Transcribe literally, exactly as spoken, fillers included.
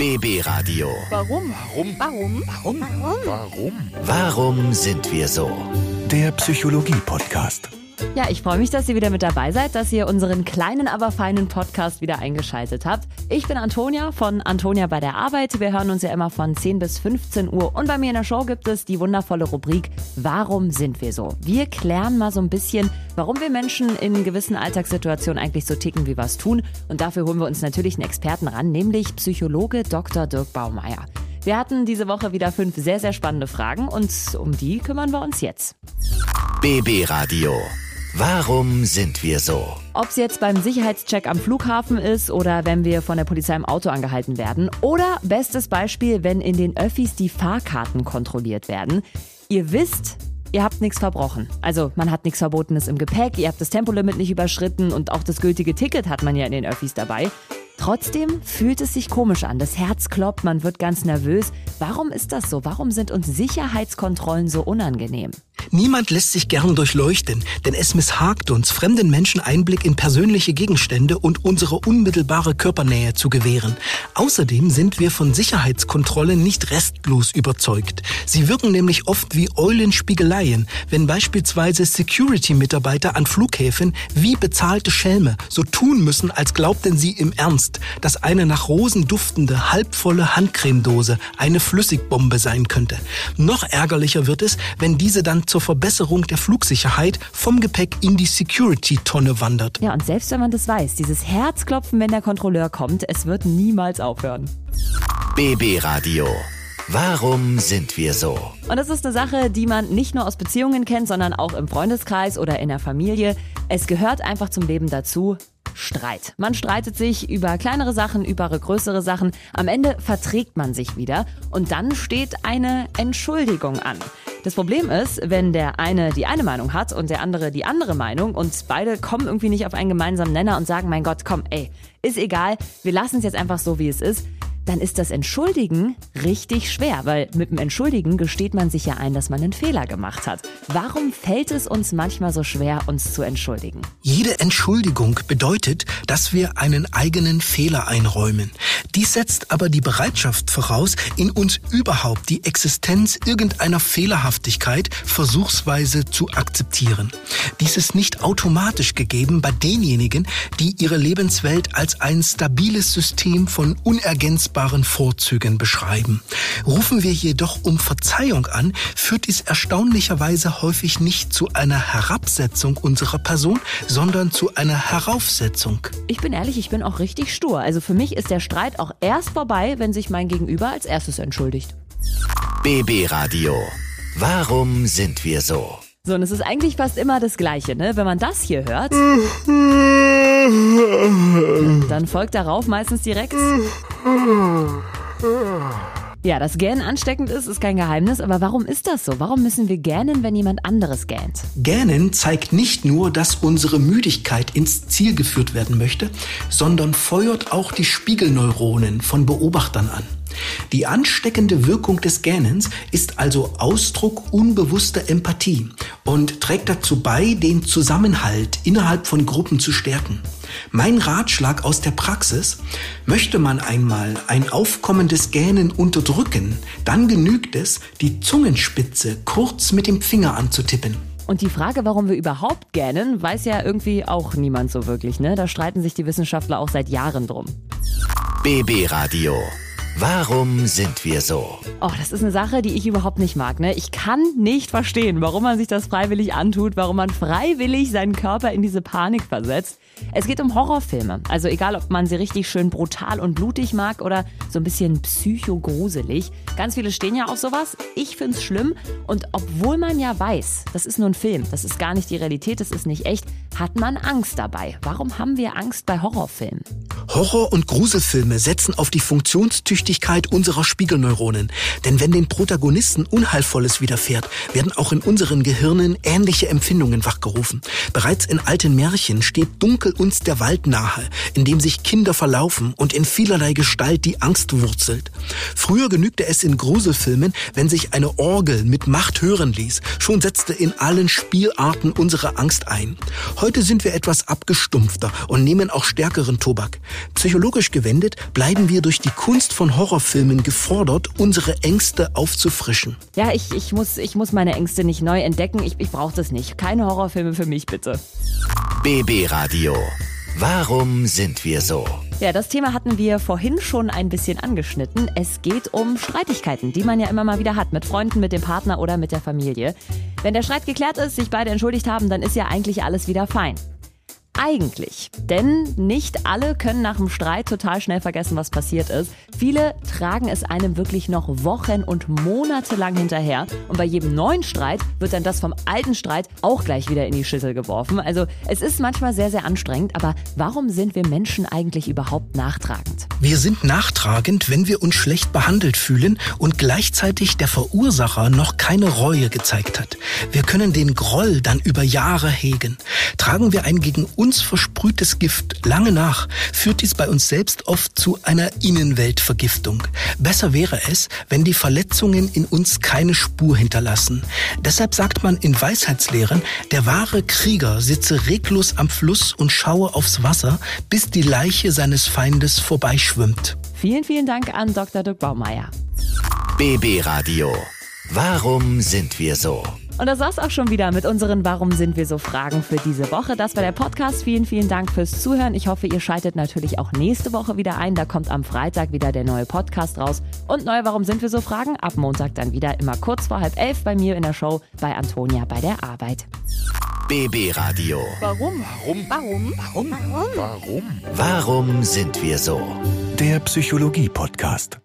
B B Radio. Warum? Warum? Warum? Warum? Warum? Warum sind wir so? Der Psychologie-Podcast. Ja, ich freue mich, dass ihr wieder mit dabei seid, dass ihr unseren kleinen, aber feinen Podcast wieder eingeschaltet habt. Ich bin Antonia von Antonia bei der Arbeit. Wir hören uns ja immer von zehn bis fünfzehn Uhr. Und bei mir in der Show gibt es die wundervolle Rubrik Warum sind wir so? Wir klären mal so ein bisschen, warum wir Menschen in gewissen Alltagssituationen eigentlich so ticken, wie wir es tun. Und dafür holen wir uns natürlich einen Experten ran, nämlich Psychologe Doktor Dirk Baumeier. Wir hatten diese Woche wieder fünf sehr, sehr spannende Fragen und um die kümmern wir uns jetzt. B B Radio. Warum sind wir so? Ob es jetzt beim Sicherheitscheck am Flughafen ist oder wenn wir von der Polizei im Auto angehalten werden oder bestes Beispiel, wenn in den Öffis die Fahrkarten kontrolliert werden. Ihr wisst, ihr habt nichts verbrochen. Also man hat nichts Verbotenes im Gepäck, ihr habt das Tempolimit nicht überschritten und auch das gültige Ticket hat man ja in den Öffis dabei. Trotzdem fühlt es sich komisch an. Das Herz klopft, man wird ganz nervös. Warum ist das so? Warum sind uns Sicherheitskontrollen so unangenehm? Niemand lässt sich gern durchleuchten, denn es misshagt uns, fremden Menschen Einblick in persönliche Gegenstände und unsere unmittelbare Körpernähe zu gewähren. Außerdem sind wir von Sicherheitskontrollen nicht restlos überzeugt. Sie wirken nämlich oft wie Eulenspiegeleien, wenn beispielsweise Security-Mitarbeiter an Flughäfen wie bezahlte Schelme so tun müssen, als glaubten sie im Ernst, dass eine nach Rosen duftende, halbvolle Handcremedose eine Flüssigbombe sein könnte. Noch ärgerlicher wird es, wenn diese dann zur Verbesserung der Flugsicherheit vom Gepäck in die Security-Tonne wandert. Ja, und selbst wenn man das weiß, dieses Herzklopfen, wenn der Kontrolleur kommt, es wird niemals aufhören. B B Radio. Warum sind wir so? Und das ist eine Sache, die man nicht nur aus Beziehungen kennt, sondern auch im Freundeskreis oder in der Familie. Es gehört einfach zum Leben dazu. Streit. Man streitet sich über kleinere Sachen, über größere Sachen. Am Ende verträgt man sich wieder und dann steht eine Entschuldigung an. Das Problem ist, wenn der eine die eine Meinung hat und der andere die andere Meinung und beide kommen irgendwie nicht auf einen gemeinsamen Nenner und sagen, mein Gott, komm, ey, ist egal, wir lassen es jetzt einfach so, wie es ist, dann ist das Entschuldigen richtig schwer, weil mit dem Entschuldigen gesteht man sich ja ein, dass man einen Fehler gemacht hat. Warum fällt es uns manchmal so schwer, uns zu entschuldigen? Jede Entschuldigung bedeutet, dass wir einen eigenen Fehler einräumen. Dies setzt aber die Bereitschaft voraus, in uns überhaupt die Existenz irgendeiner Fehlerhaftigkeit versuchsweise zu akzeptieren. Dies ist nicht automatisch gegeben bei denjenigen, die ihre Lebenswelt als ein stabiles System von unergänzbaren Vorzügen beschreiben. Rufen wir jedoch um Verzeihung an, führt dies erstaunlicherweise häufig nicht zu einer Herabsetzung unserer Person, sondern zu einer Heraufsetzung. Ich bin ehrlich, ich bin auch richtig stur. Also für mich ist der Streit auch erst vorbei, wenn sich mein Gegenüber als erstes entschuldigt. B B Radio. Warum sind wir so? So, und es ist eigentlich fast immer das Gleiche, ne? Wenn man das hier hört, dann folgt darauf meistens direkt... Ja, dass Gähnen ansteckend ist, ist kein Geheimnis, aber warum ist das so? Warum müssen wir gähnen, wenn jemand anderes gähnt? Gähnen zeigt nicht nur, dass unsere Müdigkeit ins Ziel geführt werden möchte, sondern feuert auch die Spiegelneuronen von Beobachtern an. Die ansteckende Wirkung des Gähnens ist also Ausdruck unbewusster Empathie und trägt dazu bei, den Zusammenhalt innerhalb von Gruppen zu stärken. Mein Ratschlag aus der Praxis: Möchte man einmal ein aufkommendes Gähnen unterdrücken, dann genügt es, die Zungenspitze kurz mit dem Finger anzutippen. Und die Frage, warum wir überhaupt gähnen, weiß ja irgendwie auch niemand so wirklich, ne? Da streiten sich die Wissenschaftler auch seit Jahren drum. B B Radio. Warum sind wir so? Oh, das ist eine Sache, die ich überhaupt nicht mag, ne? Ich kann nicht verstehen, warum man sich das freiwillig antut, warum man freiwillig seinen Körper in diese Panik versetzt. Es geht um Horrorfilme. Also egal, ob man sie richtig schön brutal und blutig mag oder so ein bisschen psychogruselig. Ganz viele stehen ja auf sowas. Ich find's schlimm. Und obwohl man ja weiß, das ist nur ein Film, das ist gar nicht die Realität, das ist nicht echt, hat man Angst dabei. Warum haben wir Angst bei Horrorfilmen? Horror- und Gruselfilme setzen auf die Funktionstüchtigkeit unserer Spiegelneuronen. Denn wenn den Protagonisten Unheilvolles widerfährt, werden auch in unseren Gehirnen ähnliche Empfindungen wachgerufen. Bereits in alten Märchen steht dunkel uns der Wald nahe, in dem sich Kinder verlaufen und in vielerlei Gestalt die Angst wurzelt. Früher genügte es in Gruselfilmen, wenn sich eine Orgel mit Macht hören ließ. Schon setzte in allen Spielarten unsere Angst ein. Heute sind wir etwas abgestumpfter und nehmen auch stärkeren Tobak. Psychologisch gewendet bleiben wir durch die Kunst von von Horrorfilmen gefordert, unsere Ängste aufzufrischen. Ja, ich, ich, muss, ich muss meine Ängste nicht neu entdecken. Ich, ich brauche das nicht. Keine Horrorfilme für mich, bitte. B B Radio. Warum sind wir so? Ja, das Thema hatten wir vorhin schon ein bisschen angeschnitten. Es geht um Streitigkeiten, die man ja immer mal wieder hat. Mit Freunden, mit dem Partner oder mit der Familie. Wenn der Streit geklärt ist, sich beide entschuldigt haben, dann ist ja eigentlich alles wieder fein. Eigentlich. Denn nicht alle können nach dem Streit total schnell vergessen, was passiert ist. Viele tragen es einem wirklich noch Wochen und Monate lang hinterher. Und bei jedem neuen Streit wird dann das vom alten Streit auch gleich wieder in die Schüssel geworfen. Also es ist manchmal sehr, sehr anstrengend. Aber warum sind wir Menschen eigentlich überhaupt nachtragend? Wir sind nachtragend, wenn wir uns schlecht behandelt fühlen und gleichzeitig der Verursacher noch keine Reue gezeigt hat. Wir können den Groll dann über Jahre hegen. Tragen wir einen gegen uns versprühtes Gift lange nach, führt dies bei uns selbst oft zu einer Innenweltvergiftung. Besser wäre es, wenn die Verletzungen in uns keine Spur hinterlassen. Deshalb sagt man in Weisheitslehren, der wahre Krieger sitze reglos am Fluss und schaue aufs Wasser, bis die Leiche seines Feindes vorbeischwimmt. Vielen, vielen Dank an Doktor Dirk Baumeier. B B Radio. Warum sind wir so? Und das war's auch schon wieder mit unseren Warum sind wir so Fragen für diese Woche. Das war der Podcast. Vielen, vielen Dank fürs Zuhören. Ich hoffe, ihr schaltet natürlich auch nächste Woche wieder ein. Da kommt am Freitag wieder der neue Podcast raus. Und neue Warum sind wir so Fragen ab Montag dann wieder immer kurz vor halb elf bei mir in der Show bei Antonia bei der Arbeit. B B Radio. Warum? Warum? Warum? Warum? Warum? Warum sind wir so? Der Psychologie-Podcast.